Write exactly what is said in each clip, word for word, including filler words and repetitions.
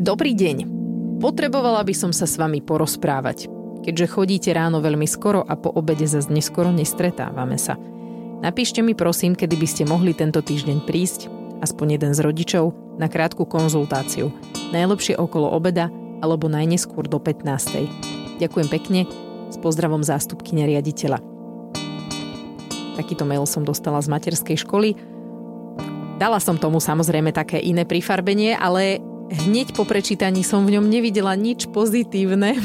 Dobrý deň. Potrebovala by som sa s vami porozprávať, keďže chodíte ráno veľmi skoro a po obede zas neskoro nestretávame sa. Napíšte mi prosím, kedy by ste mohli tento týždeň prísť, aspoň jeden z rodičov, na krátku konzultáciu. Najlepšie okolo obeda alebo najneskôr do pätnástej. Ďakujem pekne. S pozdravom zástupkyne riaditeľa. Takýto mail som dostala z materskej školy. Dala som tomu samozrejme také iné prifarbenie, ale hneď po prečítaní som v ňom nevidela nič pozitívne.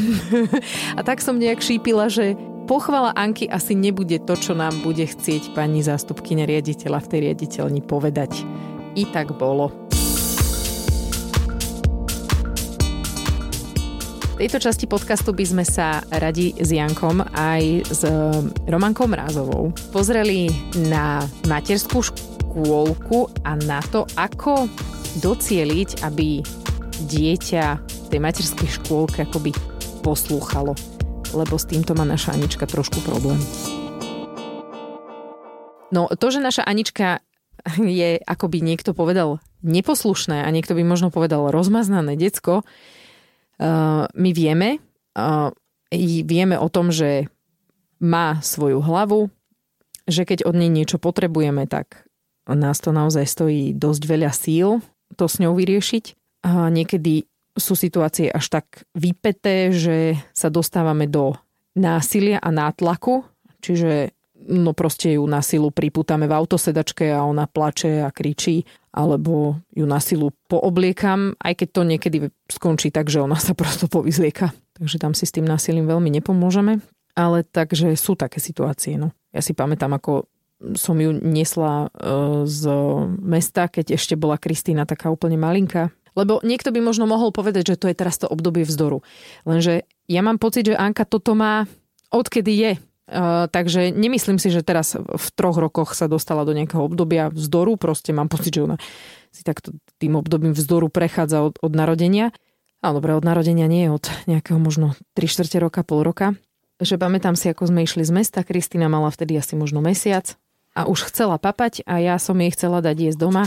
A tak som nejak šípila, že pochvala Anky asi nebude to, čo nám bude chcieť pani zástupkyňa riaditeľa v tej riaditeľni povedať. I tak bolo. V tejto časti podcastu by sme sa radi s Jankom aj s Romankou Mrázovou pozreli na materskú školu a na to, ako docieliť, aby dieťa v tej materskej škôlke akoby poslúchalo. Lebo s týmto má naša Anička trošku problém. No to, že naša Anička je, ako by niekto povedal, neposlušné a niekto by možno povedal rozmaznané decko, uh, my vieme, uh, vieme o tom, že má svoju hlavu, že keď od nej niečo potrebujeme, tak nás to naozaj stojí dosť veľa síl to s ňou vyriešiť. A niekedy sú situácie až tak vypeté, že sa dostávame do násilia a nátlaku. Čiže no proste ju na silu pripútame v autosedačke a ona plače a kričí. Alebo ju na silu poobliekam, aj keď to niekedy skončí tak, že ona sa prosto povyzlieka. Takže tam si s tým násilím veľmi nepomôžeme. Ale takže sú také situácie. No. Ja si pamätám, ako som ju nesla z mesta, keď ešte bola Kristýna taká úplne malinká. Lebo niekto by možno mohol povedať, že to je teraz to obdobie vzdoru. Lenže ja mám pocit, že Anka toto má odkedy je. Takže nemyslím si, že teraz v troch rokoch sa dostala do nejakého obdobia vzdoru. Proste mám pocit, že ona si takto tým obdobím vzdoru prechádza od, od narodenia. Ale dobre, od narodenia nie, od nejakého možno tri štvrte roka, pol roka. Že pamätám si, ako sme išli z mesta. Kristýna mala vtedy asi možno mesiac. A už chcela papať a ja som jej chcela dať jesť doma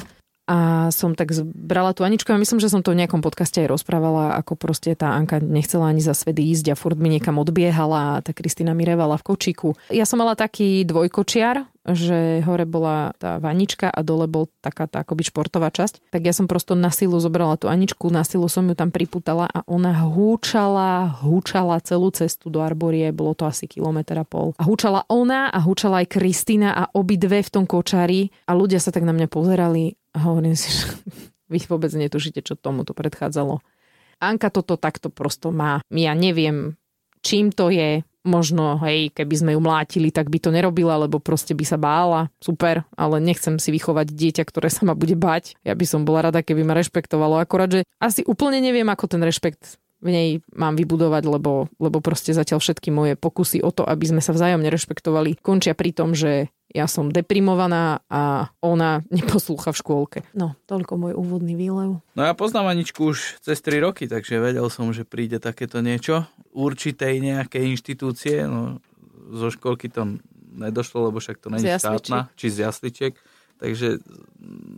a som tak zbrala tú Aničku a myslím, že som to v nejakom podcaste aj rozprávala, ako proste tá Anka nechcela ani za svet ísť a furt mi niekam odbiehala a tá Kristýna mi revala v kočíku. Ja som mala taký dvojkočiar, že hore bola tá vanička a dole bol taká tá akoby športová časť. Tak ja som prosto na silu zobrala tú Aničku, na silu som ju tam pripútala a ona húčala, húčala celú cestu do Arborie, bolo to asi kilometer a pol. A húčala ona a húčala aj Kristýna a obidve v tom kočári a ľudia sa tak na mňa pozerali. A hovorím si, že vy vôbec netušíte, čo tomu to predchádzalo. Anka toto takto prosto má. Ja neviem, čím to je. Možno, hej, keby sme ju mlátili, tak by to nerobila, lebo proste by sa bála. Super, ale nechcem si vychovať dieťa, ktoré sa ma bude báť. Ja by som bola rada, keby ma rešpektovalo. Akorát, že asi úplne neviem, ako ten rešpekt v nej mám vybudovať, lebo, lebo proste zatiaľ všetky moje pokusy o to, aby sme sa vzájomne rešpektovali, končia pri tom, že ja som deprimovaná a ona neposlúcha v škôlke. No, toľko môj úvodný výlev. No ja poznám Aničku už cez tri roky, takže vedel som, že príde takéto niečo. Určitej nejakej inštitúcie, no zo škôlky to nedošlo, lebo však to není štátna, či z jasličiek. Takže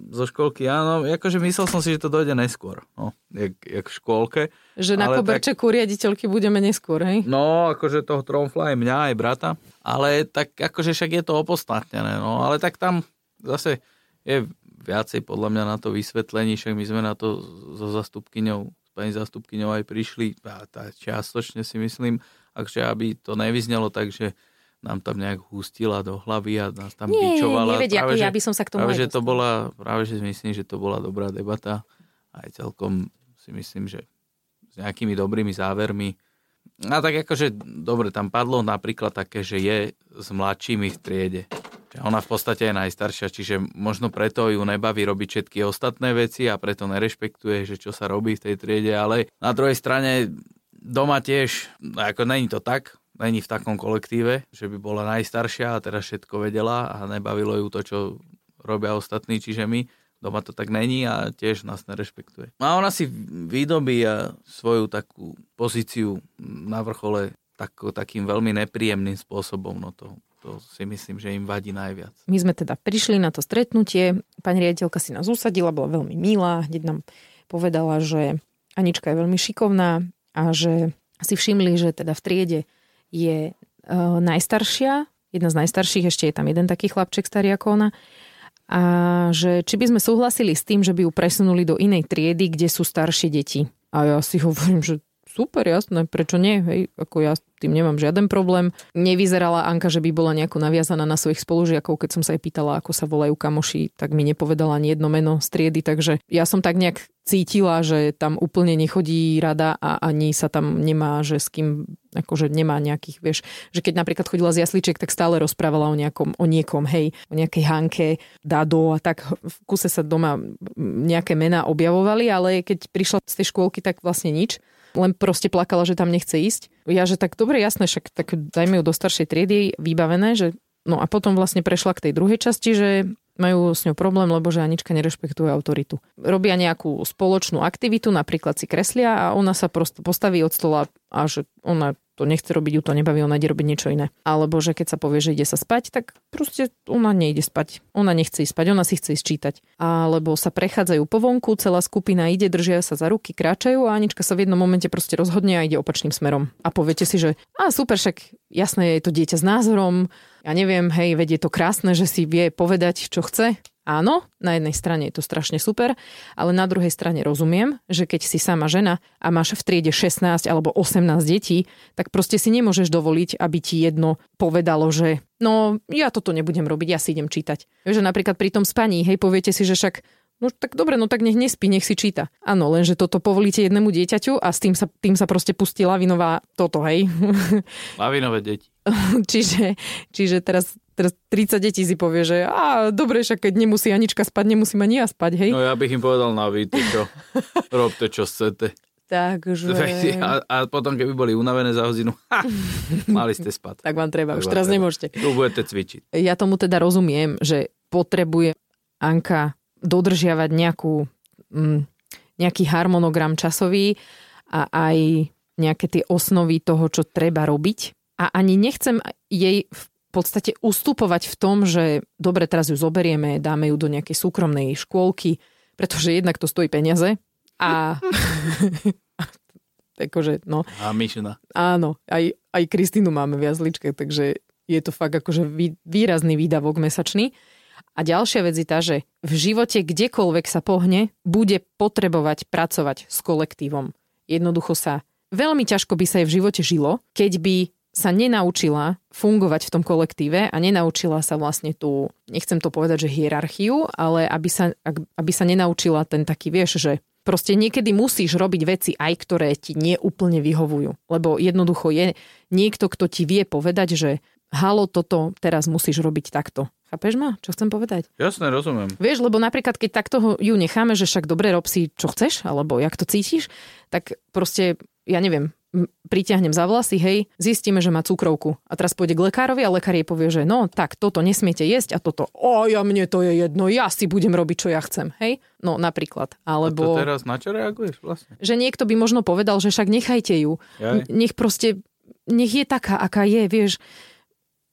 zo škôlky áno, akože myslel som si, že to dojde neskôr, no, jak, jak v škôlke. Že na Koberčeku tak riaditeľky budeme neskôr, hej? No, akože toho tromfla aj mňa, aj brata, ale tak akože však je to opodstatnené, no, ale tak tam zase je viacej podľa mňa na to vysvetlení, však my sme na to so zastupkyňou, s pani zastupkyňou aj prišli, a tá čiastočne si myslím, akže aby to nevyznelo tak, že nám tam nejak hustila do hlavy a nás tam Nie, bičovala. Nevedia, práve, ja by som sa k tomu práve, že to bola, práve, že myslím, že to bola dobrá debata. Aj celkom si myslím, že s nejakými dobrými závermi. A tak akože, dobre, tam padlo napríklad také, že je s mladšími v triede. Ona v podstate je najstaršia, čiže možno preto ju nebaví robiť všetky ostatné veci a preto nerešpektuje, že čo sa robí v tej triede, ale na druhej strane doma tiež, ako není to tak, není v takom kolektíve, že by bola najstaršia a teraz všetko vedela a nebavilo ju to, čo robia ostatní, čiže my. Doma to tak není a tiež nás nerešpektuje. A ona si vydobí svoju takú pozíciu na vrchole tak, takým veľmi nepríjemným spôsobom. No to, to si myslím, že im vadí najviac. My sme teda prišli na to stretnutie, pani riaditeľka si nás usadila, bola veľmi milá, hneď nám povedala, že Anička je veľmi šikovná a že si všimli, že teda v triede je e, najstaršia, jedna z najstarších, ešte je tam jeden taký chlapček starý ako ona, a že či by sme súhlasili s tým, že by ju presunuli do inej triedy, kde sú staršie deti. A ja si hovorím, že super, jasné, prečo nie? Hej, ako ja s tým nemám žiaden problém. Nevyzerala Anka, že by bola nejako naviazaná na svojich spolužiakov, keď som sa jej pýtala, ako sa volajú kamoši, tak mi nepovedala ani jedno meno z triedy, takže ja som tak nejak cítila, že tam úplne nechodí rada a ani sa tam nemá, že s kým, akože nemá nejakých, vieš, že keď napríklad chodila z jasličiek, tak stále rozprávala o nejakom, o niekom, hej, o nejakej Hanke, Dado a tak v kuse sa doma nejaké mená objavovali, ale keď prišla z tej škôlky, tak vlastne nič. Len proste plakala, že tam nechce ísť. Ja, že tak dobre, jasné, však tak dajme ju do staršej triedy, vybavené, že no a potom vlastne prešla k tej druhej časti, že majú s ňou problém, lebo že Anička nerešpektuje autoritu. Robia nejakú spoločnú aktivitu, napríklad si kreslia a ona sa prosto postaví od stola a že ona to nechce robiť, ju to nebaví, ona ide robiť niečo iné. Alebo že keď sa povie, že ide sa spať, tak proste ona nejde spať. Ona nechce ísť spať, ona si chce ísť čítať. Alebo sa prechádzajú po vonku, celá skupina ide, držia sa za ruky, kráčajú a Anička sa v jednom momente proste rozhodne a ide opačným smerom. A poviete si, že a super, však jasné, je to dieťa s názorom, ja neviem, hej, veď je to krásne, že si vie povedať, čo chce. Áno, na jednej strane je to strašne super, ale na druhej strane rozumiem, že keď si sama žena a máš v triede šestnásť alebo osemnásť detí, tak proste si nemôžeš dovoliť, aby ti jedno povedalo, že no, ja toto nebudem robiť, ja si idem čítať. Vieš, že napríklad pri tom spaní, hej, poviete si, že však no tak dobre, no tak nech nespí, nech si číta. Áno, lenže toto povolíte jednému dieťaťu a s tým sa, tým sa proste pustí lavinová toto, hej. Lavinové deti. čiže, čiže teraz, teraz tridsať detí si povie, že á, dobre, však keď nemusí Anička spať, nemusím ani ja spať, hej. No ja bych im povedal, na víte čo, robte čo chcete. Takže... A, a potom, keby boli unavené za hodinu, ha, mali ste spať. tak vám treba, tak už vám teraz treba. Nemôžete. Tu budete cvičiť. Ja tomu teda rozumiem, že potrebuje Anka dodržiavať nejakú, nejaký harmonogram časový a aj nejaké tie osnovy toho, čo treba robiť. A ani nechcem jej v podstate ustupovať v tom, že dobre, teraz ju zoberieme, dáme ju do nejakej súkromnej škôlky, pretože jednak to stojí peniaze a... takže, no. A myšina. Áno, aj, aj Kristínu máme v jazličke, takže je to fakt akože výrazný výdavok mesačný. A ďalšia vec je tá, že v živote kdekoľvek sa pohne, bude potrebovať pracovať s kolektívom. Jednoducho sa veľmi ťažko by sa jej v živote žilo, keď by sa nenaučila fungovať v tom kolektíve a nenaučila sa vlastne tú, nechcem to povedať, že hierarchiu, ale aby sa, aby sa nenaučila ten taký, vieš, že proste niekedy musíš robiť veci aj, ktoré ti neúplne vyhovujú. Lebo jednoducho je niekto, kto ti vie povedať, že halo, toto teraz musíš robiť takto. Chápeš ma? Čo chcem povedať? Jasné, rozumiem. Vieš, lebo napríklad, keď takto ju necháme, že však dobre, rob si, čo chceš, alebo jak to cítiš, tak proste, ja neviem, pritiahnem za vlasy, hej, zistíme, že má cukrovku. A teraz pôjde k lekárovi a lekár jej povie, že no, tak toto nesmiete jesť a toto, o ja, mne to je jedno, ja si budem robiť, čo ja chcem, hej. No, napríklad. Alebo... A to teraz na čo reaguješ vlastne? Že niekto by možno povedal, že však nechajte ju. N- nech proste, nech je taká, aká je, vieš.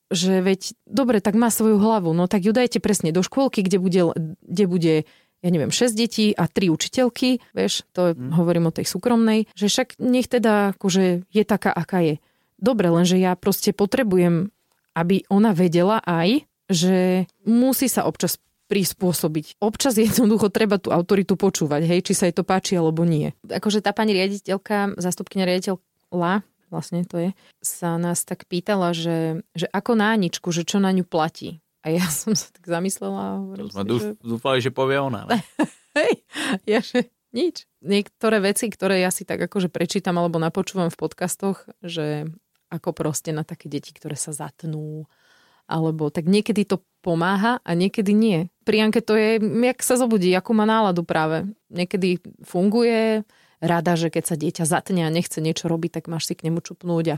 Že veď, dobre, tak má svoju hlavu, no tak ju dajte presne do škôlky, kde bude, kde bude ja neviem, šesť detí a tri učiteľky, vieš, to mm. hovorím o tej súkromnej, že však nech teda akože je taká, aká je. Dobre, lenže ja proste potrebujem, aby ona vedela aj, že musí sa občas prispôsobiť. Občas jednoducho treba tú autoritu počúvať, hej, či sa jej to páči alebo nie. Akože tá pani riaditeľka, zástupkyňa riaditeľa, vlastne to je, sa nás tak pýtala, že, že ako na Aničku, že čo na ňu platí. A ja som sa tak zamyslela. To sme dúfali, že povie ona. Hej, ja že nič. Niektoré veci, ktoré ja si tak akože prečítam alebo napočúvam v podcastoch, že ako proste na také deti, ktoré sa zatnú, alebo tak niekedy to pomáha a niekedy nie. Pri Anke to je, jak sa zobudí, akú má náladu práve. Niekedy funguje... Rada, že keď sa dieťa zatne a nechce niečo robiť, tak máš si k nemu čupnúť a,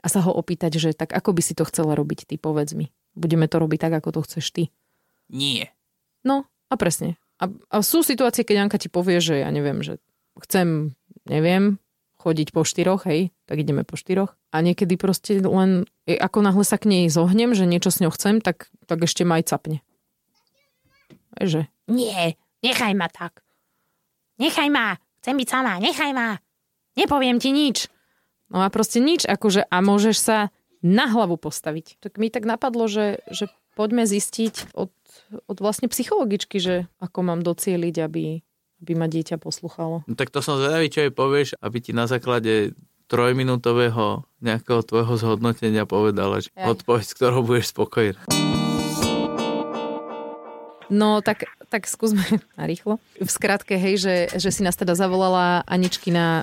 a sa ho opýtať, že tak ako by si to chcela robiť, ty povedz mi. Budeme to robiť tak, ako to chceš ty. Nie. No a presne. A, a sú situácie, keď Janka ti povie, že ja neviem, že chcem, neviem, chodiť po štyroch, hej, tak ideme po štyroch. A niekedy proste len, ako náhle sa k nej zohnem, že niečo s ňou chcem, tak, tak ešte ma aj capne. Že? Nie, nechaj ma tak. Nechaj ma. Chcem byť sama, nechaj ma. Nepoviem ti nič. No a proste nič, akože a môžeš sa na hlavu postaviť. Tak mi tak napadlo, že, že poďme zistiť od, od vlastne psychologičky, že ako mám docieliť, aby, aby ma dieťa poslúchalo. No tak to som zvedavý, čo jej povieš, aby ti na základe trojminútového nejakého tvojho zhodnotenia povedala, že odpoveď, s ktorou budeš spokojná. No tak, tak skúsme narýchlo. V skratke, hej, že, že si nás teda zavolala Aničkina e,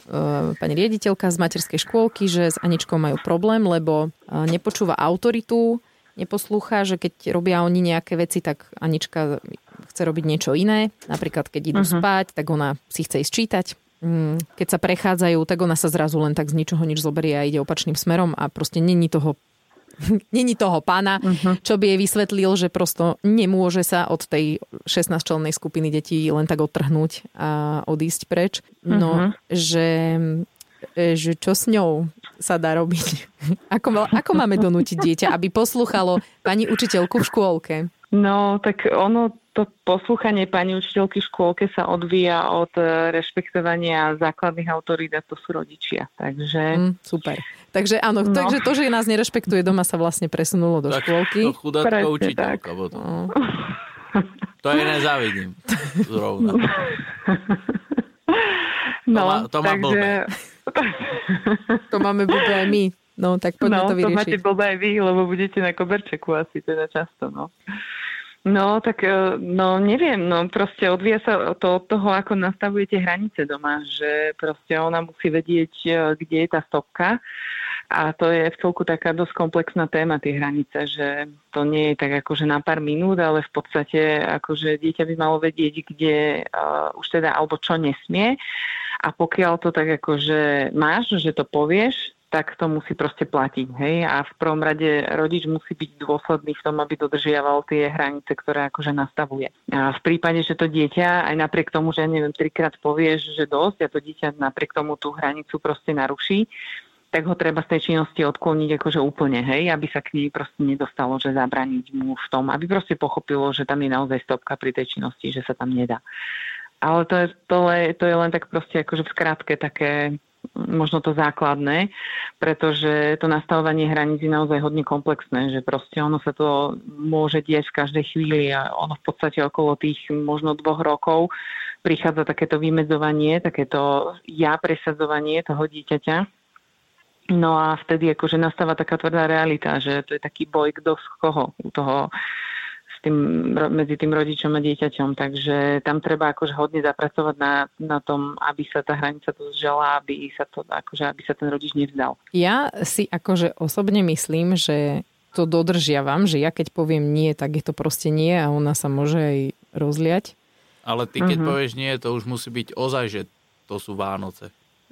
pani riaditeľka z materskej škôlky, že s Aničkou majú problém, lebo e, nepočúva autoritu, neposlúcha, že keď robia oni nejaké veci, tak Anička chce robiť niečo iné. Napríklad, keď idú uh-huh. spať, tak ona si chce ísť čítať. Keď sa prechádzajú, tak ona sa zrazu len tak z ničoho nič zoberie a ide opačným smerom a proste není toho není toho pána, uh-huh. čo by jej vysvetlil, že prosto nemôže sa od tej šestnásťčlennej skupiny detí len tak odtrhnúť a odísť preč. No, uh-huh. že, že čo s ňou sa dá robiť? Ako, ako máme donútiť dieťa, aby poslúchalo pani učiteľku v škôlke? No, tak ono, to poslúchanie pani učiteľky v škôlke sa odvíja od rešpektovania základných autorít, a to sú rodičia. Takže... Mm, super. Takže áno, no. takže to, že nás nerešpektuje doma, sa vlastne presunulo do tak škôlky. To chudátka učiteľka. No. To je nezávidím. Zrovna. No, to má, to má takže... blbé. To máme blbé aj my. No, tak poďme no, to vyriešiť. No, to máte blbé aj vy, lebo budete na Koberčeku asi teda často, no. No, tak no neviem, no proste odvíja sa to od toho, ako nastavujete hranice doma, že proste ona musí vedieť, kde je tá stopka a to je v celku taká dosť komplexná téma, tie hranice, že to nie je tak akože na pár minút, ale v podstate akože dieťa by malo vedieť, kde uh, už teda, alebo čo nesmie a pokiaľ to tak akože máš, že to povieš, tak to musí proste platiť. Hej? A v prvom rade rodič musí byť dôsledný v tom, aby dodržiaval tie hranice, ktoré akože nastavuje. A v prípade, že to dieťa, aj napriek tomu, že neviem, trikrát povieš, že dosť, a to dieťa napriek tomu tú hranicu proste naruší, tak ho treba z tej činnosti odkloniť akože úplne, hej, aby sa k nej proste nedostalo, že zabraniť mu v tom, aby proste pochopilo, že tam je naozaj stopka pri tej činnosti, že sa tam nedá. Ale to je, to je, to je len tak proste akože v skratke také... možno to základné, pretože to nastavovanie hraníc je naozaj hodne komplexné, že proste ono sa to môže diať v každej chvíli a ono v podstate okolo tých možno dvoch rokov prichádza takéto vymedzovanie, takéto ja presadzovanie toho dieťaťa. No a vtedy akože nastáva taká tvrdá realita, že to je taký boj kto z koho u toho Tým, medzi tým rodičom a dieťaťom, takže tam treba akože hodne zapracovať na, na tom, aby sa tá hranica dodržala, aby sa to, akože, aby sa ten rodič nevzdal. Ja si akože osobne myslím, že to dodržiavam, že ja keď poviem nie, tak je to proste nie a ona sa môže aj rozliať. Ale ty keď uh-huh. povieš nie, to už musí byť ozaj, že to sú Vánoce.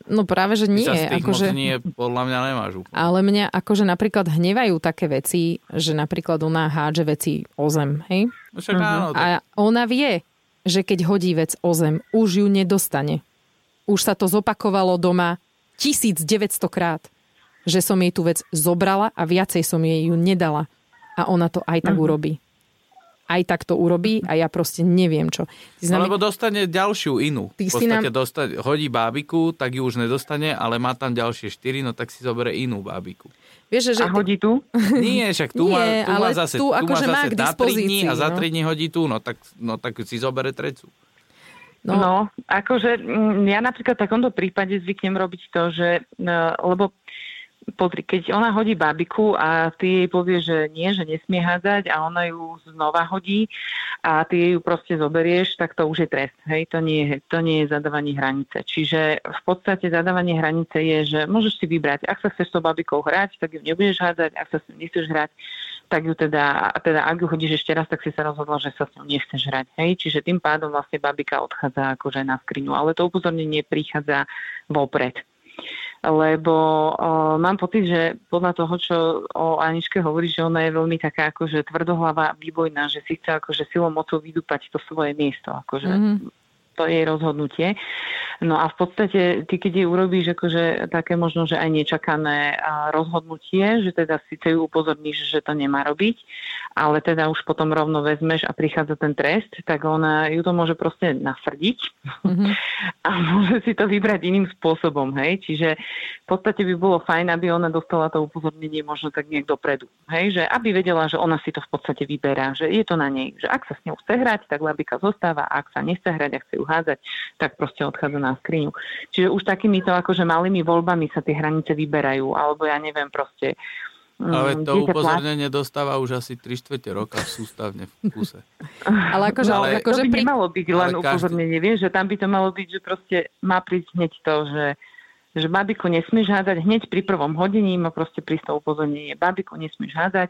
No práve, že nie. Ty sa z tých akože, moc nie, podľa mňa nemáš úplne. Ale mňa akože napríklad hnevajú také veci, že napríklad ona hádže veci o zem, hej? Však uh-huh. áno. A ona vie, že keď hodí vec o zem, už ju nedostane. Už sa to zopakovalo doma tisícdeväťsto krát, že som jej tú vec zobrala a viacej som jej ju nedala. A ona to aj tak uh-huh. urobí. Aj tak to urobí a ja proste neviem čo. Ty znamená... Lebo dostane ďalšiu inú. Ty v podstate nám... dostane, hodí bábiku, tak ju už nedostane, ale má tam ďalšie štyri, no tak si zobere inú bábiku. Vieš, že a ty... hodí tu? Nie, však tu, Nie, má, tu má zase, tu ako má zase má k na tri dní a za tri dní hodí tu, no tak, no tak si zobere trecu. No. no, akože ja napríklad v takomto prípade zvyknem robiť to, že lebo Pozri, keď ona hodí bábiku a ty jej povie, že nie, že nesmie hádzať a ona ju znova hodí a ty ju proste zoberieš, tak to už je trest. Hej? To nie je, to nie je zadávanie hranice. Čiže v podstate zadávanie hranice je, že môžeš si vybrať, ak sa chceš s tou bábikou hrať, tak ju nebudeš hádzať, ak sa s ňou nechceš hrať, tak ju teda, teda ak ju hodíš ešte raz, tak si sa rozhodla, že sa s ňou nechceš hrať. Hej? Čiže tým pádom vlastne bábika odchádza akože na skrinu, ale to upozornenie prichádza vopred. Lebo uh, mám pocit, že podľa toho, čo o Aničke hovorí, že ona je veľmi taká akože tvrdohlava výbojná, že si chce akože silou mocou vydúpať to svoje miesto. Akože mm-hmm. to jej rozhodnutie. No a v podstate, ty keď jej urobíš akože také možno, že aj nečakané rozhodnutie, že teda síce ju upozorníš, že to nemá robiť, ale teda už potom rovno vezmeš a prichádza ten trest, tak ona ju to môže proste nasrdiť mm-hmm. a môže si to vybrať iným spôsobom, hej. Čiže v podstate by bolo fajn, aby ona dostala to upozornenie možno tak nejak dopredu, hej, že aby vedela, že ona si to v podstate vyberá, že je to na nej, že ak sa s ňou chce hrať, tak labika zostáva, a ak sa nechce hrať a chce ju hádzať, tak proste odchádza na skriňu. Čiže už takýmito akože malými voľbami sa tie hranice vyberajú, alebo ja neviem proste. Ale to upozornenie plát... dostáva už asi tri štvrte roka sústavne v kuse. Ale akože, ale akože to by pri... nemalo byť len každý... upozornenie, vieš, že tam by to malo byť, že proste má prísť hneď to, že že babiku nesmieš hádať, hneď pri prvom hodení má proste prísť to upozornenie, babiku nesmieš hádať.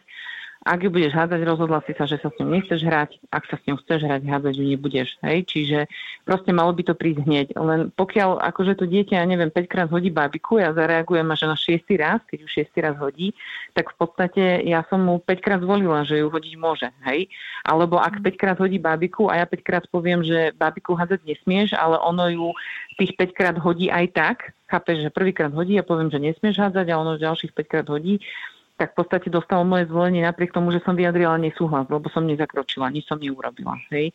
Ak ju budeš hádzať, rozhodla si sa, že sa s ňou nechceš hrať. Ak sa s ňou chceš hrať, hádzať ju nebudeš. Hej? Čiže proste malo by to prísť hneď. Len pokiaľ akože to dieťa, ja neviem, päť krát hodí bábiku, ja zareagujem až na šiesty raz, keď ju šiesty raz hodí, tak v podstate ja som mu päť krát zvolila, že ju hodiť môže. Hej? Alebo ak päť krát hodí bábiku a ja päť krát poviem, že bábiku hádzať nesmieš, ale ono ju tých päť krát hodí aj tak, chápeš, že prvýkrát hodí a ja poviem, že nesmieš hádzať a ono ďalších päť krát hodí, tak v podstate dostalo moje zvolenie napriek tomu, že som vyjadrila nesúhlas, lebo som nezakročila, nič som neurobila. Hej?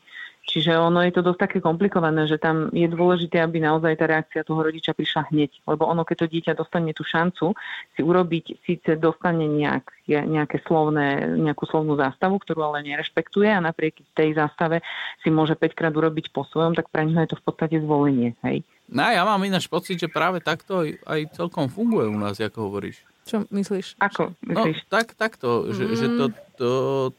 Čiže ono je to dosť také komplikované, že tam je dôležité, aby naozaj tá reakcia toho rodiča prišla hneď. Lebo ono, keď to dieťa dostane tú šancu si urobiť, síce dostane nejak, nejaké slovné, nejakú slovnú zástavu, ktorú ale nerešpektuje a napriek tej zástave si môže päť krát urobiť po svojom, tak pre ňa je to v podstate zvolenie. Hej? No ja mám ináč pocit, že práve takto aj celkom funguje u nás, ako hovoríš. Čo myslíš? Ako myslíš? No, tak, takto, že, mm. že to, to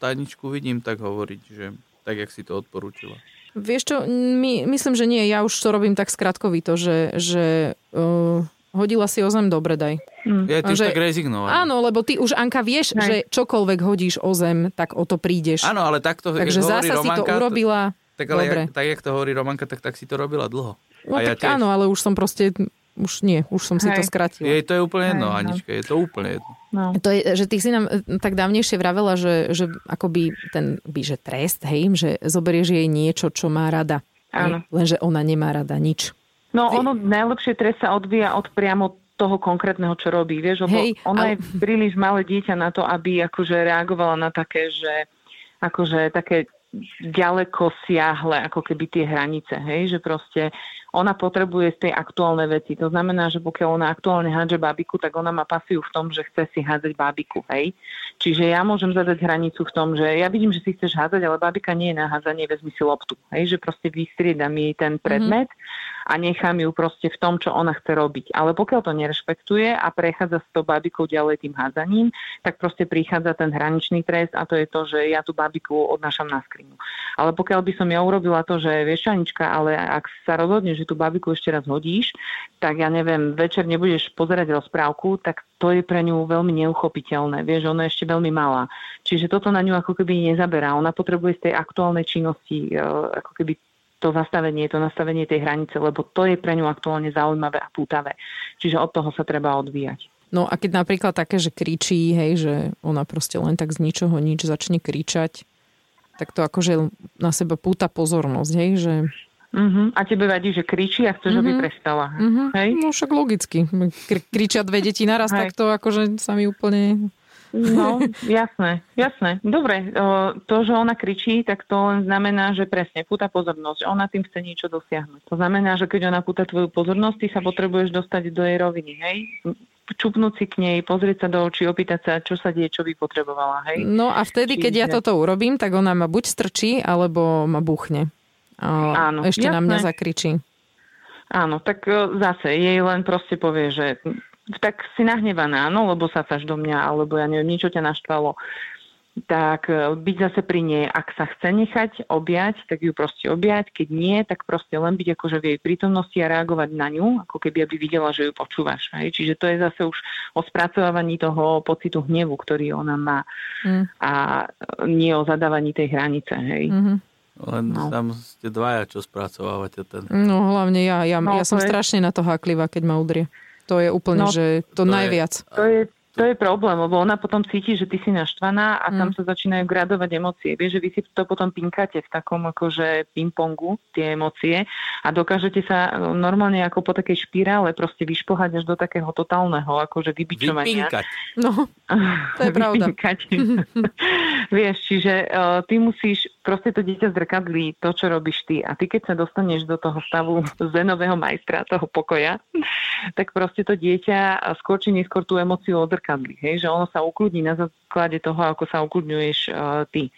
Aničku vidím tak hovoriť, že tak, jak si to odporúčila. Vieš čo, my, myslím, že nie, ja už to robím tak skratkovito, že, že uh, hodila si o zem, dobre, daj. Mm. Ja ty že, už tak rezignoval. Áno, lebo ty už, Anka, vieš, Hej. že čokoľvek hodíš o zem, tak o to prídeš. Áno, ale takto, takže zasa si to urobila, tak, ale dobre. Jak, tak, jak to hovorí Romanka, tak, tak si to robila dlho. No a tak ja áno, ale už som proste... Už nie, už som si Hej. to skratila. Je to je úplne jedno, Anička, je to úplne jedno. No. To je, že ty si nám tak dávnejšie vravela, že, že akoby ten, by, že trest, hej, že zoberieš jej niečo, čo má rada. Áno. Lenže ona nemá rada nič. No ono, najlepšie trest sa odvíja od priamo toho konkrétneho, čo robí, vieš, lebo hej, ona ale... je príliš malé dieťa na to, aby akože reagovala na také, že akože také ďaleko siahle, ako keby tie hranice, hej, že proste ona potrebuje z tej aktuálnej veci. To znamená, že pokiaľ ona aktuálne hádže bábiku, tak ona má pasiu v tom, že chce si hádzať bábiku, hej. Čiže ja môžem zadať hranicu v tom, že ja vidím, že si chceš hádzať, ale bábika nie je na hádzanie, vezmi si loptu, hej, že proste vystriedam jej ten predmet mm-hmm. a nechám ju proste v tom, čo ona chce robiť. Ale pokiaľ to nerešpektuje a prechádza s tou bábikou ďalej tým hádzaním, tak proste prichádza ten hraničný trest a to je to, že ja tú bábiku odnášam na skr- Ale pokiaľ by som ja urobila to, že vieš, Anička, ale ak sa rozhodneš, že tú babiku ešte raz hodíš, tak ja neviem, večer nebudeš pozerať rozprávku, tak to je pre ňu veľmi neuchopiteľné. Vieš, ona je ešte veľmi malá. Čiže toto na ňu ako keby nezaberá. Ona potrebuje z tej aktuálnej činnosti ako keby to zastavenie, to nastavenie tej hranice, lebo to je pre ňu aktuálne zaujímavé a pútavé. Čiže od toho sa treba odvíjať. No a keď napríklad také, že kričí, hej, že ona proste len tak z ničoho nič začne kričať, tak to akože na seba púta pozornosť, hej, že... Uh-huh. A tebe vadí, že kričí a chceš, uh-huh. aby prestala, uh-huh. hej? No však logicky. Kri- kričia dve deti naraz, tak to akože sa mi úplne... No, jasné, jasné. Dobre, to, že ona kričí, tak to len znamená, že presne púta pozornosť. Ona tým chce niečo dosiahnuť. To znamená, že keď ona púta tvoju pozornosť, ty sa potrebuješ dostať do jej roviny, hej? Čupnúť si k nej, pozrieť sa do očí, opýtať sa, čo sa deje, čo by potrebovala, hej? No a vtedy, Čiže... keď ja toto urobím, tak ona ma buď strčí, alebo ma buchne. A Áno, ešte jasné. na mňa zakričí. Áno, tak zase jej len proste povie, že tak si nahnevaná, áno, lebo sa saš do mňa, alebo ja neviem, niečo ťa naštvalo. Tak byť zase pri nej, ak sa chce nechať objať, tak ju proste objať, keď nie, tak proste len byť akože v jej prítomnosti a reagovať na ňu, ako keby aby videla, že ju počúvaš. Hej? Čiže to je zase už o spracovávaní toho pocitu hnevu, ktorý ona má mm. a nie o zadávaní tej hranice. Hej? Mm-hmm. Len no. tam ste dvaja, čo spracovávate. Ten... No hlavne ja, ja, no, ja som je... strašne na to háklivá, keď ma udrie. To je úplne, no, že to, to najviac. Je, to je... To To je problém, lebo ona potom cíti, že ty si naštvaná a mm. tam sa začínajú gradovať emócie. Vieš, že vy si to potom pinkáte v takom akože ping-pongu, tie emócie, a dokážete sa normálne ako po takej špirále proste vyšplhať až do takého totálneho akože vybičovania. Vypinkať. No, to je pravda. Vieš, čiže uh, ty musíš, proste to dieťa zrkadlí to, čo robíš ty. A ty, keď sa dostaneš do toho stavu zenového majstra, toho pokoja, tak proste to dieťa skôr či neskôr tú emóciu odzrkadlí. Hej, že ono sa ukľudní na základe toho, ako sa ukľudňuješ uh, ty.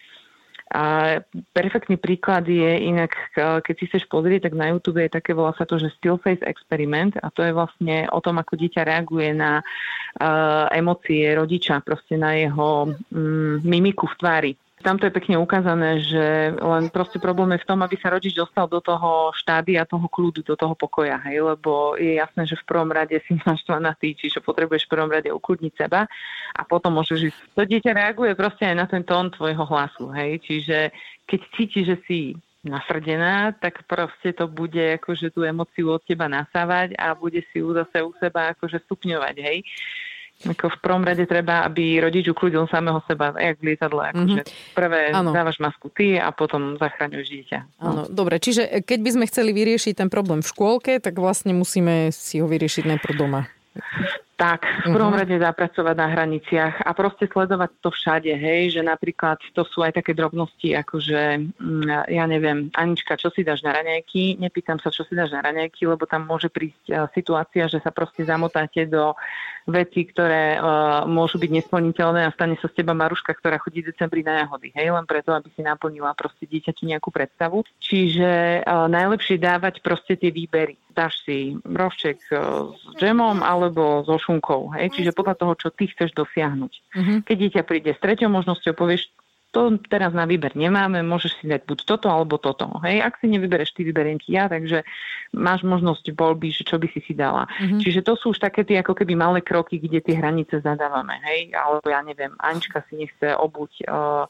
A perfektný príklad je inak, keď si chceš pozrieť, tak na YouTube je také, volá sa to, že Still Face Experiment, a to je vlastne o tom, ako dieťa reaguje na uh, emócie rodiča, proste na jeho um, mimiku v tvári. Tamto je pekne ukázané, že len proste problém je v tom, aby sa rodič dostal do toho štádia, toho kľudu, do toho pokoja, hej, lebo je jasné, že v prvom rade si naštvaná ty, čiže potrebuješ v prvom rade ukľudniť seba a potom môžeš ísť. To dieťa reaguje proste aj na ten tón tvojho hlasu, hej, čiže keď cíti, že si nasrdená, tak proste to bude akože tú emóciu od teba nasávať a bude si ju zase u seba akože stupňovať, hej. Ako v prvom rade treba, aby rodič ukľudil samého seba, jak v lietadle. Akože mm-hmm. Prvé ano. Dávaš masku ty a potom zachraňuješ dieťa. No. Áno, dobre. Čiže keď by sme chceli vyriešiť ten problém v škôlke, tak vlastne musíme si ho vyriešiť najprv doma. Tak, v prvom rade zapracovať na hraniciach a proste sledovať to všade, hej, že napríklad to sú aj také drobnosti, akože ja neviem, Anička, čo si dáš na raňajky? Nepýtam sa, čo si dáš na raňajky, lebo tam môže prísť situácia, že sa proste zamotáte do veci, ktoré uh, môžu byť nesplniteľné a stane sa z teba Maruška, ktorá chodí v decembri na jahody, hej, len preto, aby si naplnila proste dieťaťu nejakú predstavu. Čiže uh, najlepšie dávať proste tie výbery. Dáš si rožček uh, s džemom alebo so šunkou, hej, čiže podľa toho, čo ty chceš dosiahnuť. Mm-hmm. Keď dieťa príde s treťou možnosťou, povieš, to teraz na výber nemáme, môžeš si dať buď toto, alebo toto. Hej, ak si nevybereš, ty vyberiem ti ja, takže máš možnosť voľby, že čo by si si dala. Mm-hmm. Čiže to sú už také tie ako keby malé kroky, kde tie hranice zadávame. Hej, alebo ja neviem, Anička si nechce obuť uh,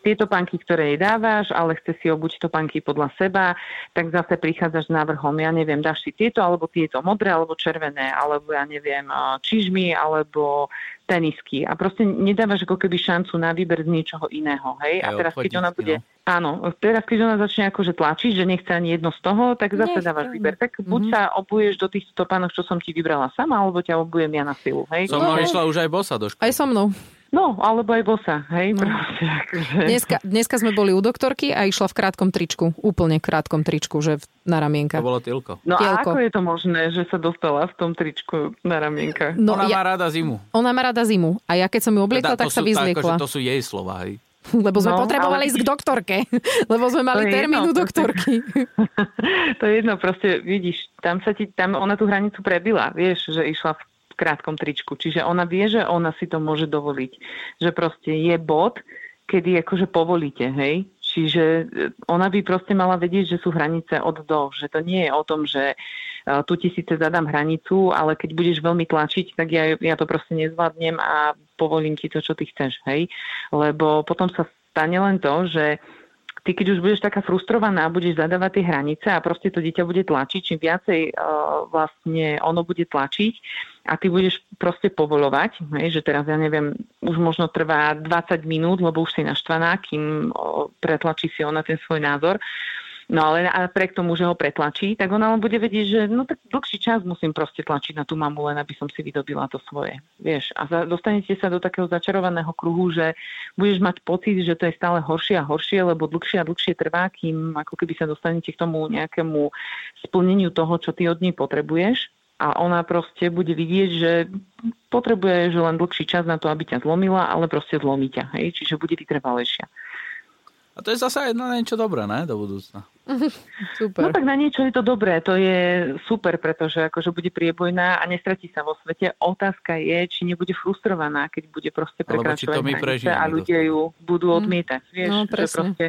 tieto topánky, ktoré jej dávaš, ale chce si obuť topánky podľa seba, tak zase prichádzaš s návrhom, ja neviem, dáš si tieto, alebo tieto, modré, alebo červené, alebo ja neviem, uh, čižmy, alebo tenisky, a proste nedávaš ako keby šancu na výber z niečoho iného, hej? A teraz, keď ona bude... No. Áno, teraz, keď ona začne akože tlačiť, že nechce ani jedno z toho, tak zase nechce, dávaš výber. Tak buď mm-hmm. sa obuješ do tých topánok, čo som ti vybrala sama, alebo ťa obujem ja na silu, hej? So mnou išla už aj bosa do školy. Aj so mnou. No, alebo aj bosa, hej? No. Proste, akože... dneska, dneska sme boli u doktorky a išla v krátkom tričku, úplne krátkom tričku, že na ramienkach. To bolo tielko. No tielko. A ako je to možné, že sa dostala v tom tričku na ramienkach? No, ona ja... má rada zimu. Ona má rada zimu a ja keď som ju obliekla, teda, tak sa vyzliekla. Akože to sú jej slova, hej? Lebo sme no, potrebovali ale... ísť k doktorke. Lebo sme mali termín u doktorky. To je jedno, proste vidíš, tam sa ti, tam ona tú hranicu prebila, vieš, že išla v krátkom tričku. Čiže ona vie, že ona si to môže dovoliť. Že proste je bod, kedy akože povolíte, hej? Čiže ona by proste mala vedieť, že sú hranice od do. Že to nie je o tom, že tu ti síce zadám hranicu, ale keď budeš veľmi tlačiť, tak ja, ja to proste nezvládnem a povolím ti to, čo ty chceš, hej? Lebo potom sa stane len to, že ty, keď už budeš taká frustrovaná a budeš zadávať tie hranice a proste to dieťa bude tlačiť, čím viacej uh, vlastne ono bude tlačiť a ty budeš proste povoľovať, hej, že teraz, ja neviem, už možno trvá dvadsať minút, lebo už si naštvaná, kým uh, pretlačí si ona ten svoj názor. No ale napriek tomu, že ho pretlačí, tak ona len bude vedieť, že no tak dlhší čas musím proste tlačiť na tú mamu, len aby som si vydobila to svoje. Vieš, a za, dostanete sa do takého začarovaného kruhu, že budeš mať pocit, že to je stále horšie a horšie, lebo dlhšie a dlhšie trvá, kým ako keby sa dostanete k tomu nejakému splneniu toho, čo ty od nej potrebuješ. A ona proste bude vidieť, že potrebuje že len dlhší čas na to, aby ťa zlomila, ale proste zlomí ťa. Hej? Čiže bude vytrvalejšia. A to je zase aj na niečo dobré, ne? Do budúcna. Super. No tak na niečo je to dobré. To je super, pretože akože bude priebojná a nestratí sa vo svete. Otázka je, či nebude frustrovaná, keď bude proste prekračovať hranice a ľudia ju budú odmietať. Mm. Vieš, no, že proste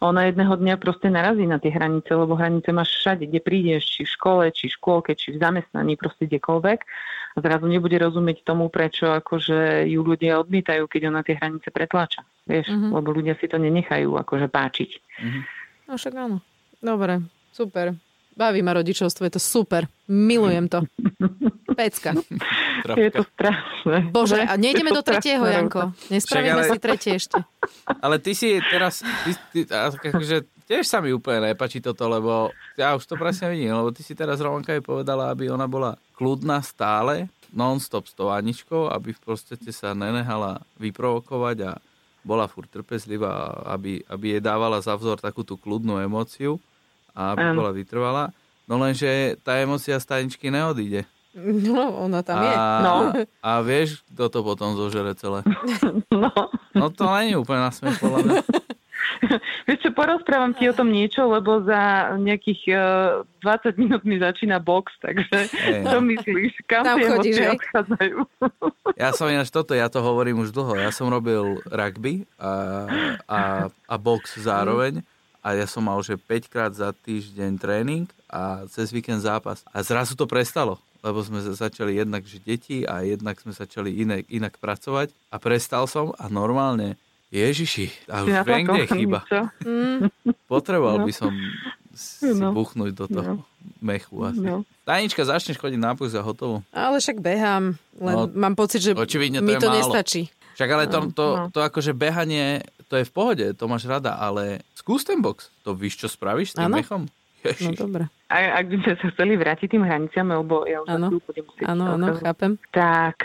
ona jedného dňa proste narazí na tie hranice, lebo hranice máš všade, kde prídeš, či v škole, či v škôlke, či v zamestnaní, proste kdekoľvek. A zrazu nebude rozumieť tomu, prečo akože ju ľudia odmietajú, keď ona tie hranice pretláča. Vieš, mm-hmm. lebo ľudia si to nenechajú akože páčiť. Mm-hmm. No však áno. Dobre, super. Baví ma rodičovstvo, je to super. Milujem to. Pecka. Je to strašné. Bože, a nejdeme do tretieho, Janko. Nespravíme ale... si tretie ešte. Ale ty si teraz, ty, ty, akože, tiež sa mi úplne nepáči toto, lebo ja už to presne vidím, lebo ty si teraz Romanka jej povedala, aby ona bola kľudná stále, non-stop s tou Aničkou, aby v proste sa nenehala vyprovokovať a bola furt trpezlivá, aby, aby jej dávala za vzor takú tú kľudnú emóciu a aby um. bola vytrvalá. No lenže tá emócia z tajničky neodíde. No, ona tam a, je. No. A vieš, kto to potom zožere celé? No. No to nie je úplne nasmiech, podľa mňa. Vieš čo, porozprávam ti o tom niečo, lebo za nejakých uh, dvadsať minút mi začína box, takže to myslíš, kam tie emócie odchádzajú. Ja som ináč toto, ja to hovorím už dlho. Ja som robil rugby a, a, a box zároveň. A ja som mal, že päťkrát za týždeň tréning a cez víkend zápas. A zrazu to prestalo, lebo sme začali jednak že deti a jednak sme začali inak, inak pracovať. A prestal som a normálne, ježiši, a už ja viem, kde je chyba. Mm. Potreboval no. by som si no. buchnúť do toho no. mechu asi. No. Tanička, začneš chodiť na púšť a hotovo. Ale však behám, len no, mám pocit, že očividne, to mi to málo. Nestačí. Však ale to, to, to akože behanie... To je v pohode, to máš rada, ale skús ten box. To víš, čo spravíš s tým ano. Mechom? Ježiš. No dobre. A ak by sme sa chceli vrátiť tým hraniciam, lebo ja už ano. Budem musieť... Áno, áno, chápem. Tak,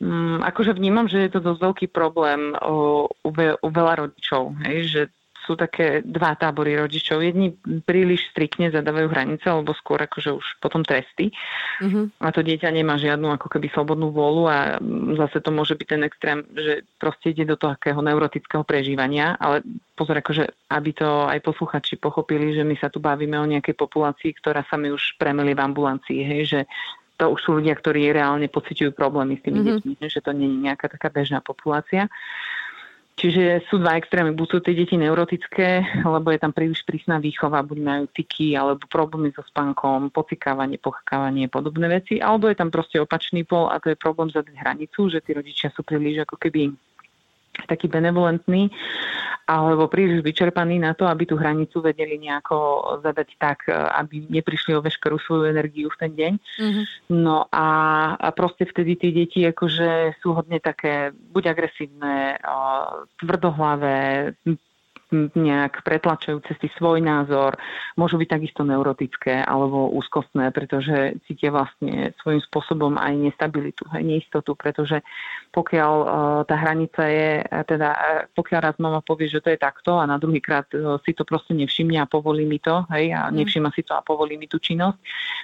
um, akože vnímam, že je to dosť veľký problém u, u veľa rodičov, hej, že sú také dva tábory rodičov. Jedni príliš striktne zadávajú hranice, alebo skôr akože už potom tresty. Mm-hmm. A to dieťa nemá žiadnu ako keby slobodnú vôľu a zase to môže byť ten extrém, že proste ide do toho akého neurotického prežívania, ale pozor, akože, aby to aj posluchači pochopili, že my sa tu bavíme o nejakej populácii, ktorá sa mi už premeli v ambulancii, hej, že to už sú ľudia, ktorí reálne pociťujú problémy s tými mm-hmm. deťmi, že to nie je nejaká taká bežná populácia. Čiže sú dva extrémy, buď sú tie deti neurotické, lebo je tam príliš prísna výchova, buď majú tiky, alebo problémy so spánkom, pocikávanie, pochkávanie, podobné veci, alebo je tam proste opačný pol a to je problém zadať hranicu, že tí rodičia sú príliš ako keby taký benevolentný, alebo príliš vyčerpaní na to, aby tú hranicu vedeli nejako zadať tak, aby neprišli o veškerú svoju energiu v ten deň. Mm-hmm. No a, a proste vtedy tie deti akože sú hodne také buď agresívne, tvrdohlavé, nejak pretlačajú cez svoj názor, môžu byť takisto neurotické alebo úzkostné, pretože cítia vlastne svojím spôsobom aj nestabilitu, aj neistotu, pretože pokiaľ uh, tá hranica je, teda pokiaľ raz mama povie, že to je takto a na druhýkrát uh, si to proste nevšimne a povolí mi to, hej, a nevšimá si to a povolí mi tú činnosť,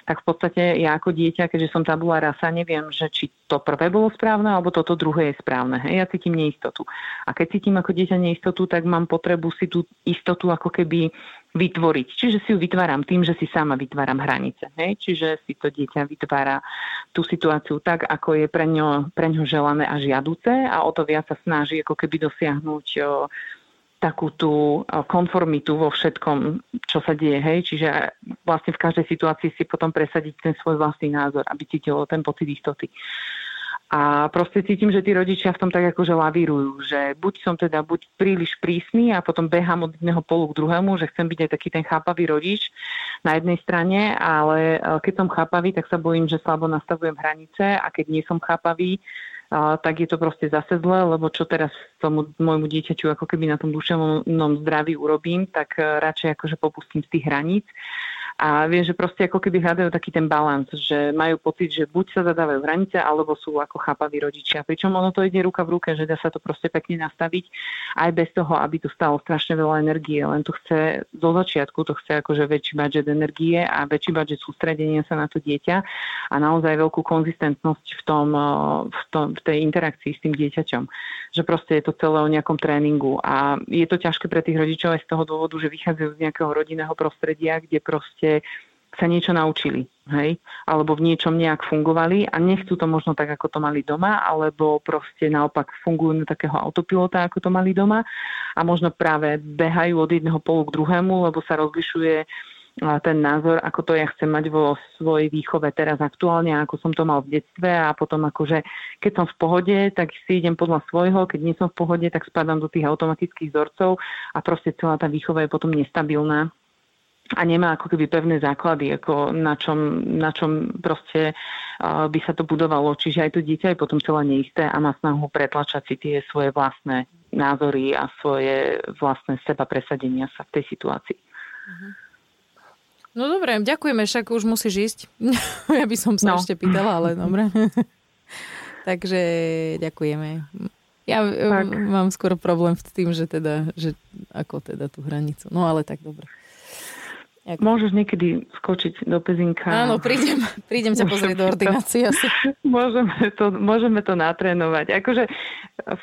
tak v podstate ja ako dieťa, keďže som tabula rasa, neviem, že či to prvé bolo správne, alebo toto druhé je správne, hej, ja cítim neistotu. A keď cítim ako dieťa neistotu, tak mám potrebu si tú istotu ako keby vytvoriť. Čiže si ju vytváram tým, že si sama vytváram hranice. Hej? Čiže si to dieťa vytvára tú situáciu tak, ako je pre ňo, pre ňo želané a žiaduce a o to viac sa snaží ako keby dosiahnuť o, takú tú konformitu vo všetkom, čo sa deje. Hej? Čiže vlastne v každej situácii si potom presadiť ten svoj vlastný názor, aby cítilo ten pocit istoty. A proste cítim, že tí rodičia v tom tak akože lavírujú, že buď som teda buď príliš prísny a potom behám od jedného polu k druhému, že chcem byť aj taký ten chápavý rodič na jednej strane, ale keď som chápavý, tak sa bojím, že slabo nastavujem hranice a keď nie som chápavý, tak je to proste zase zle, lebo čo teraz tomu môjmu dieťaťu ako keby na tom duševnom zdraví urobím, tak radšej akože popustím z tých hraníc. A viem, že proste ako keby hľadajú taký ten balans, že majú pocit, že buď sa zadávajú hranice, alebo sú ako chápaví rodičia. Pričom ono to ide ruka v ruke, že dá sa to proste pekne nastaviť aj bez toho, aby tu stalo strašne veľa energie. Len to chce zo začiatku, to chce akože väčší budžet energie a väčší budžet sústredenia sa na to dieťa a naozaj veľkú konzistentnosť v tom, v tom, v tej interakcii s tým dieťaťom. Že proste je to celé o nejakom tréningu a je to ťažké pre tých rodičov aj z toho dôvodu, že vychádzajú z nejakého rodinného prostredia, kde proste sa niečo naučili, hej? Alebo v niečom nejak fungovali a nechcú to možno tak, ako to mali doma, alebo proste naopak fungujú na takého autopilota, ako to mali doma a možno práve behajú od jedného polu k druhému, lebo sa rozlišuje ten názor, ako to ja chcem mať vo svojej výchove teraz aktuálne, ako som to mal v detstve a potom akože keď som v pohode, tak si idem podľa svojho, keď nie som v pohode, tak spadám do tých automatických vzorcov a proste celá tá výchova je potom nestabilná a nemá ako keby pevné základy, ako na čom, na čom proste uh, by sa to budovalo. Čiže aj to dieťa je potom celé neisté a má snahu pretlačať si tie svoje vlastné názory a svoje vlastné seba presadenia sa v tej situácii. No dobre, ďakujeme, však už musíš ísť. Ja by som sa no. ešte pýtala, ale dobre. Takže ďakujeme. Ja tak. mám skôr problém s tým, že teda, že ako teda tú hranicu. No ale tak dobre. Ako? Môžeš niekedy skočiť do Pezinka. Áno, prídem, prídem ťa pozrieť do ordinácie. Asi. Môžeme to, môžeme to natrénovať. Akože,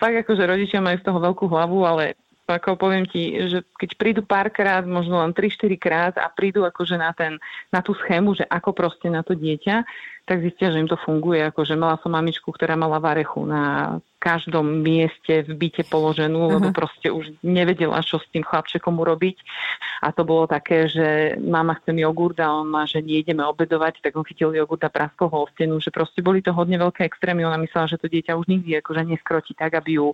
fakt akože rodičia majú z toho veľkú hlavu, ale ako poviem ti, že keď prídu párkrát, možno len tri štyri krát a prídu akože na, ten, na tú schému, že ako proste na to dieťa, tak zistia, že im to funguje. Akože mala som mamičku, ktorá mala varechu na každom mieste v byte položenú, lebo uh-huh. proste už nevedela, čo s tým chlapčekom urobiť. A to bolo také, že mama chce jogurt a on má, že nejdeme obedovať, tak on chytil jogurt a praskol ho o stenu, že proste boli to hodne veľké extrémy. Ona myslela, že to dieťa už nikdy akože neskroti tak, aby ju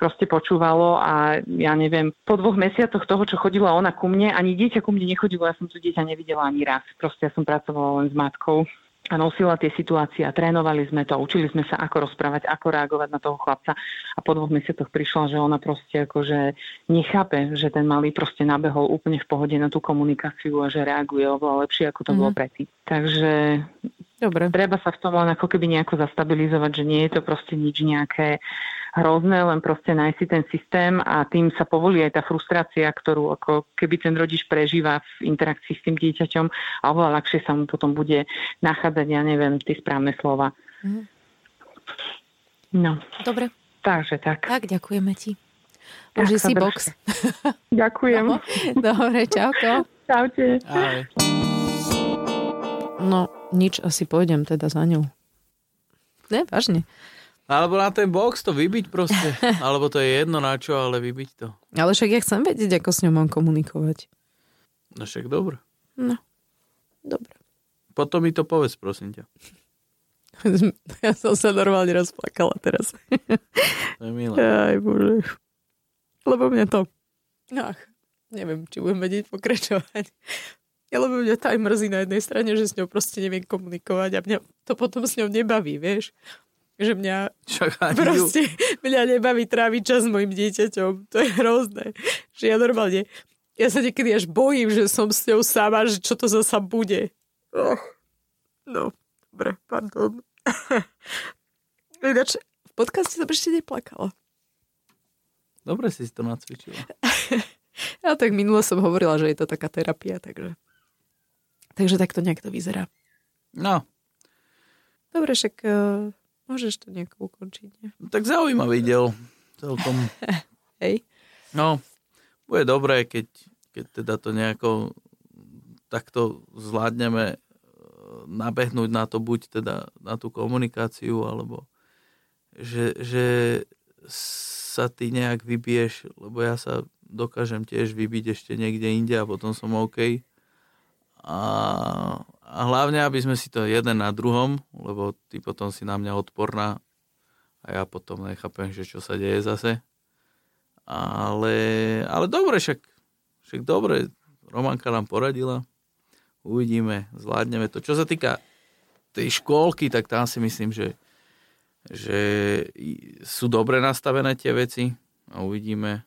proste počúvalo a ja neviem, po dvoch mesiacoch toho, čo chodila ona ku mne, ani dieťa ku mne nechodilo, ja som tu dieťa nevidela ani raz. Proste ja som pracovala len s matkou a nosila tie situácie a trénovali sme to, učili sme sa, ako rozprávať, ako reagovať na toho chlapca a po dvoch mesiacoch prišla, že ona proste akože nechápe, že ten malý proste nabehol úplne v pohode na tú komunikáciu a že reaguje oveľa lepšie, ako to mm. bolo predtým. Takže dobre. Treba sa v tom len ako keby nejako zastabilizovať, že nie je to proste nič nejaké hrozné, len proste nájsť si ten systém a tým sa povolí aj tá frustrácia, ktorú ako keby ten rodič prežíva v interakcii s tým dieťaťom a oveľa ľahšie sa mu potom bude nachádzať, ja neviem, tie správne slova. No. Dobre. Takže tak. Tak, ďakujeme ti. Uži si box. Ďakujem. No, dobre, čauko. Čaute. Ahoj. No, nič, asi pôjdem teda za ňou. Ne, vážne. Alebo na ten box to vybiť proste. Alebo to je jedno na čo, ale vybiť to. Ale však ja chcem vedieť, ako s ňou mám komunikovať. No však dobre. No, dobre. Potom mi to povedz, prosím ťa. Ja som sa normálne rozplakala teraz. To je milé. Aj bože. Lebo mňa to... Ach, neviem, či budem vedieť pokračovať. Lebo mňa to aj mrzí na jednej strane, že s ňou proste neviem komunikovať a mňa to potom s ňou nebaví, vieš. Že mňa Čaká, proste mňa nebaví tráviť čas s mojim dieťaťom. To je hrozné. Že ja normálne, ja sa niekedy až bojím, že som s ňou sama, že čo to zasa bude. Oh. No, dobre, pardon. Ináč, v podcaste som ešte neplakala. Dobre si si to nacvičila. Ja tak minule som hovorila, že je to taká terapia, takže takže tak to nejak to vyzerá. No. Dobre, však... Môžeš to nejako ukončiť, nie? Tak zaujímavý diel celkom. Hej. No, bude dobré, keď, keď teda to nejako takto zvládneme nabehnúť na to, buď teda na tú komunikáciu, alebo že, že sa ty nejak vybiješ, lebo ja sa dokážem tiež vybiť ešte niekde inde a potom som OK. A, a hlavne, aby sme si to jeden na druhom, lebo ty potom si na mňa odporná a ja potom nechápem, že čo sa deje zase. Ale, ale dobre, však, však dobre, Romanka nám poradila. Uvidíme, zvládneme to. Čo sa týka tej škôlky, tak tam si myslím, že, že sú dobre nastavené tie veci a uvidíme,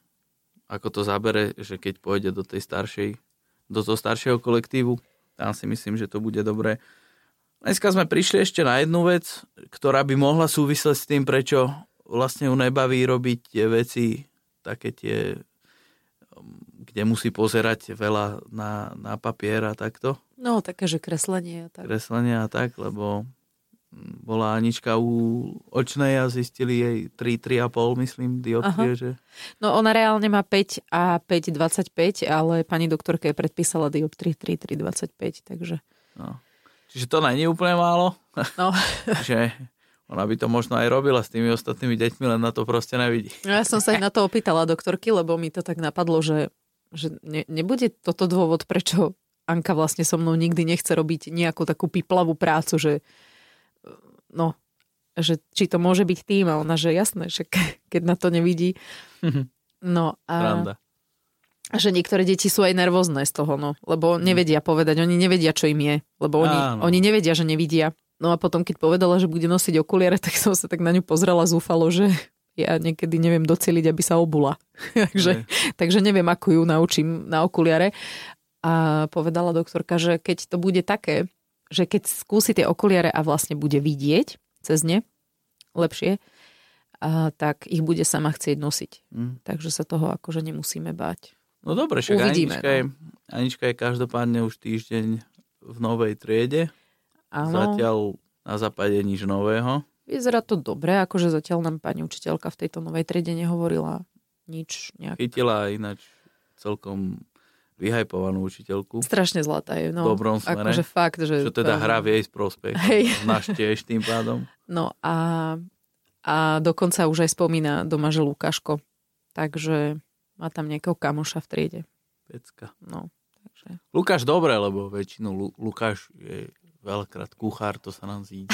ako to zabere, že keď pôjde do tej staršej do toho staršieho kolektívu. Tam si myslím, že to bude dobré. Dneska sme prišli ešte na jednu vec, ktorá by mohla súvisieť s tým, prečo vlastne ju nebaví robiť tie veci také tie, kde musí pozerať veľa na, na papier a takto. No, také, že kreslenie a tak. Kreslenie a tak, lebo bola Anička u očnej a zistili jej tri, tri a pol, myslím, dioptrie, že... No ona reálne má päť a päť dvadsaťpäť, ale pani doktorka jej predpísala dioptrie tri tri dvadsaťpäť, takže... No. Čiže to nie je úplne málo. No. Že ona by to možno aj robila s tými ostatnými deťmi, len na to proste nevidí. No, ja som sa aj na to opýtala doktorky, lebo mi to tak napadlo, že, že ne, nebude toto dôvod, prečo Anka vlastne so mnou nikdy nechce robiť nejakú takú piplavú prácu, že no, že či to môže byť tým, a ona, že jasné, že keď na to nevidí. No a... Randa. A že niektoré deti sú aj nervózne z toho, no, lebo nevedia povedať, oni nevedia, čo im je, lebo oni, oni nevedia, že nevidia. No a potom, keď povedala, že bude nosiť okuliare, tak som sa tak na ňu pozrela zúfalo, že ja niekedy neviem doceliť, aby sa obula. takže, takže neviem, ako ju naučím na okuliare. A povedala doktorka, že keď to bude také, že keď skúsi tie okuliare a vlastne bude vidieť cez ne lepšie, a tak ich bude sama chcieť nosiť. Mm. Takže sa toho akože nemusíme báť. No dobre, však Anička, no. je, Anička je každopádne už týždeň v novej triede. Ano. Zatiaľ na západe nič nového. Vyzerá to dobre, akože zatiaľ nám pani učiteľka v tejto novej triede nehovorila nič. Nejak... Chytila ináč celkom vyhajpovanú učiteľku. Strašne zlatá je. No, v dobrom smere. Akože fakt, že... Čo teda hra v jej prospech. Náš tiež tým pádom. No a, a dokonca už aj spomína doma, že Lukáško. Takže má tam nejakého kamoša v triede. Pecka. No, takže... Lukáš dobre, lebo väčšinu Lu- Lukáš je... Veľakrát kuchár, to sa nám zíde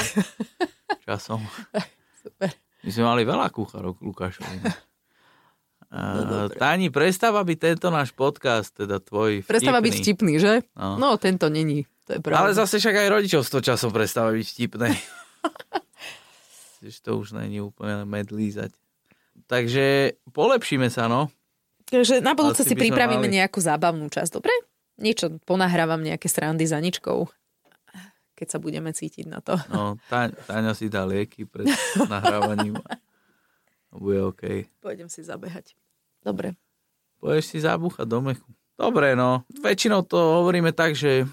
časom. Super. My sme mali veľa kuchárov Lukášovi. No, Táni, prestáva byť tento náš podcast, teda tvoj vtipný. Prestáva byť vtipný, že? No, no tento není. To je pravda. Ale zase však aj rodičovstvo časom prestáva byť vtipné. To už není úplne medlízať. Takže polepšíme sa, no. Takže na budúce si pripravíme mali... nejakú zábavnú časť, dobre? Niečo, ponahrávam nejaké srandy za Aničkou. Keď sa budeme cítiť na to. No, Táňa si dá lieky pred nahrávaním. Bude OK. Pôjdem si zabehať. Dobre. Pôjdeš si zabúchať do mechu. Dobre, no. Väčšinou to hovoríme tak, že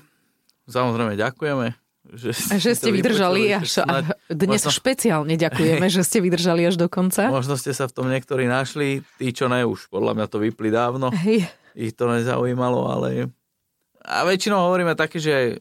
samozrejme ďakujeme. Že, že ste vydržali až... A dnes možno... špeciálne ďakujeme, že ste vydržali až do konca. Možno ste sa v tom niektorí našli. Tí, čo ne, už podľa mňa to vypli dávno. Hej. Ich to nezaujímalo, ale... A väčšinou hovoríme také, že...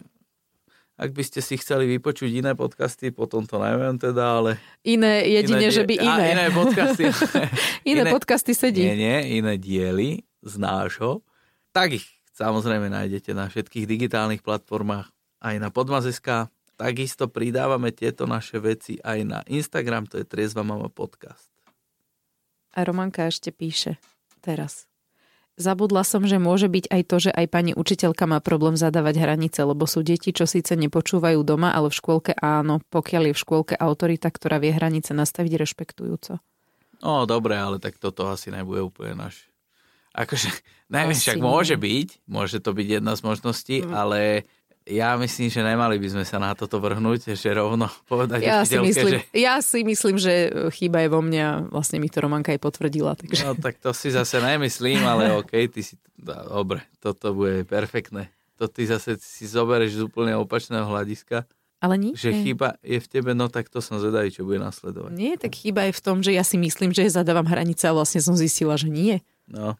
Ak by ste si chceli vypočuť iné podcasty, potom to neviem teda, ale... Iné, jedine, iné die... že by iné. A, iné podcasty. iné, iné podcasty sedí. Nie, nie, iné diely z nášho. Tak ich samozrejme nájdete na všetkých digitálnych platformách aj na Podmaz bodka es ká. Takisto pridávame tieto naše veci aj na Instagram, to je Triesva Mama Podcast. A Romanka ešte píše teraz. Zabudla som, že môže byť aj to, že aj pani učiteľka má problém zadávať hranice, lebo sú deti, čo síce nepočúvajú doma, ale v škôlke áno, pokiaľ je v škôlke autorita, ktorá vie hranice nastaviť rešpektujúco. No, dobre, ale tak toto asi nebude úplne náš. Akože, neviem, však môže byť, môže to byť jedna z možností, mm. ale... Ja myslím, že nemali by sme sa na toto vrhnúť, že rovno povedať ja učiteľke, si myslím, že... Ja si myslím, že chyba je vo mne a vlastne mi to Romanka aj potvrdila. Takže... No tak to si zase nemyslím, ale okej, okay, ty si... Dobre, toto bude perfektné. To ty zase si zoberieš z úplne opačného hľadiska. Ale nie. Že chyba je v tebe, no tak to som zvedavý, čo bude nasledovať. Nie, tak chyba je v tom, že ja si myslím, že zadávam hranice a vlastne som zistila, že nie. No,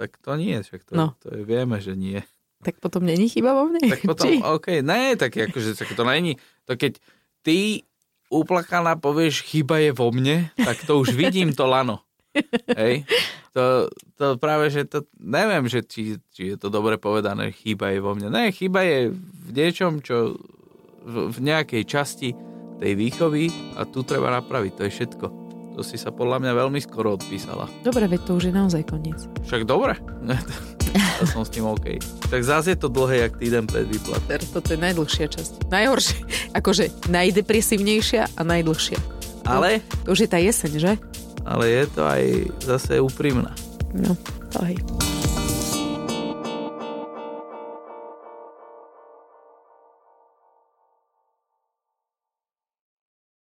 tak to nie, však to, no. to je, vieme, že nie. Tak potom není chyba vo mne? Tak potom, Či? OK, ne, tak akože tak to není. To keď ty uplakaná povieš, chyba je vo mne, tak to už vidím to lano. Hej? To, to práve, že to, neviem, že či, či je to dobre povedané, chyba je vo mne. Ne, chyba je v niečom, čo v, v nejakej časti tej výchovy a tu treba napraviť, to je všetko. To si sa podľa mňa veľmi skoro odpísala. Dobre, veď to už je naozaj koniec. Však dobre. Ja som s tým OK. Tak zase je to dlhé, jak týden pred výplatou. Toto je najdlhšia časť. Najhoršia. Akože najdepresívnejšia a najdlhšia. Ale? To už je tá jeseň, že? Ale je to aj zase úprimná. No, to aj.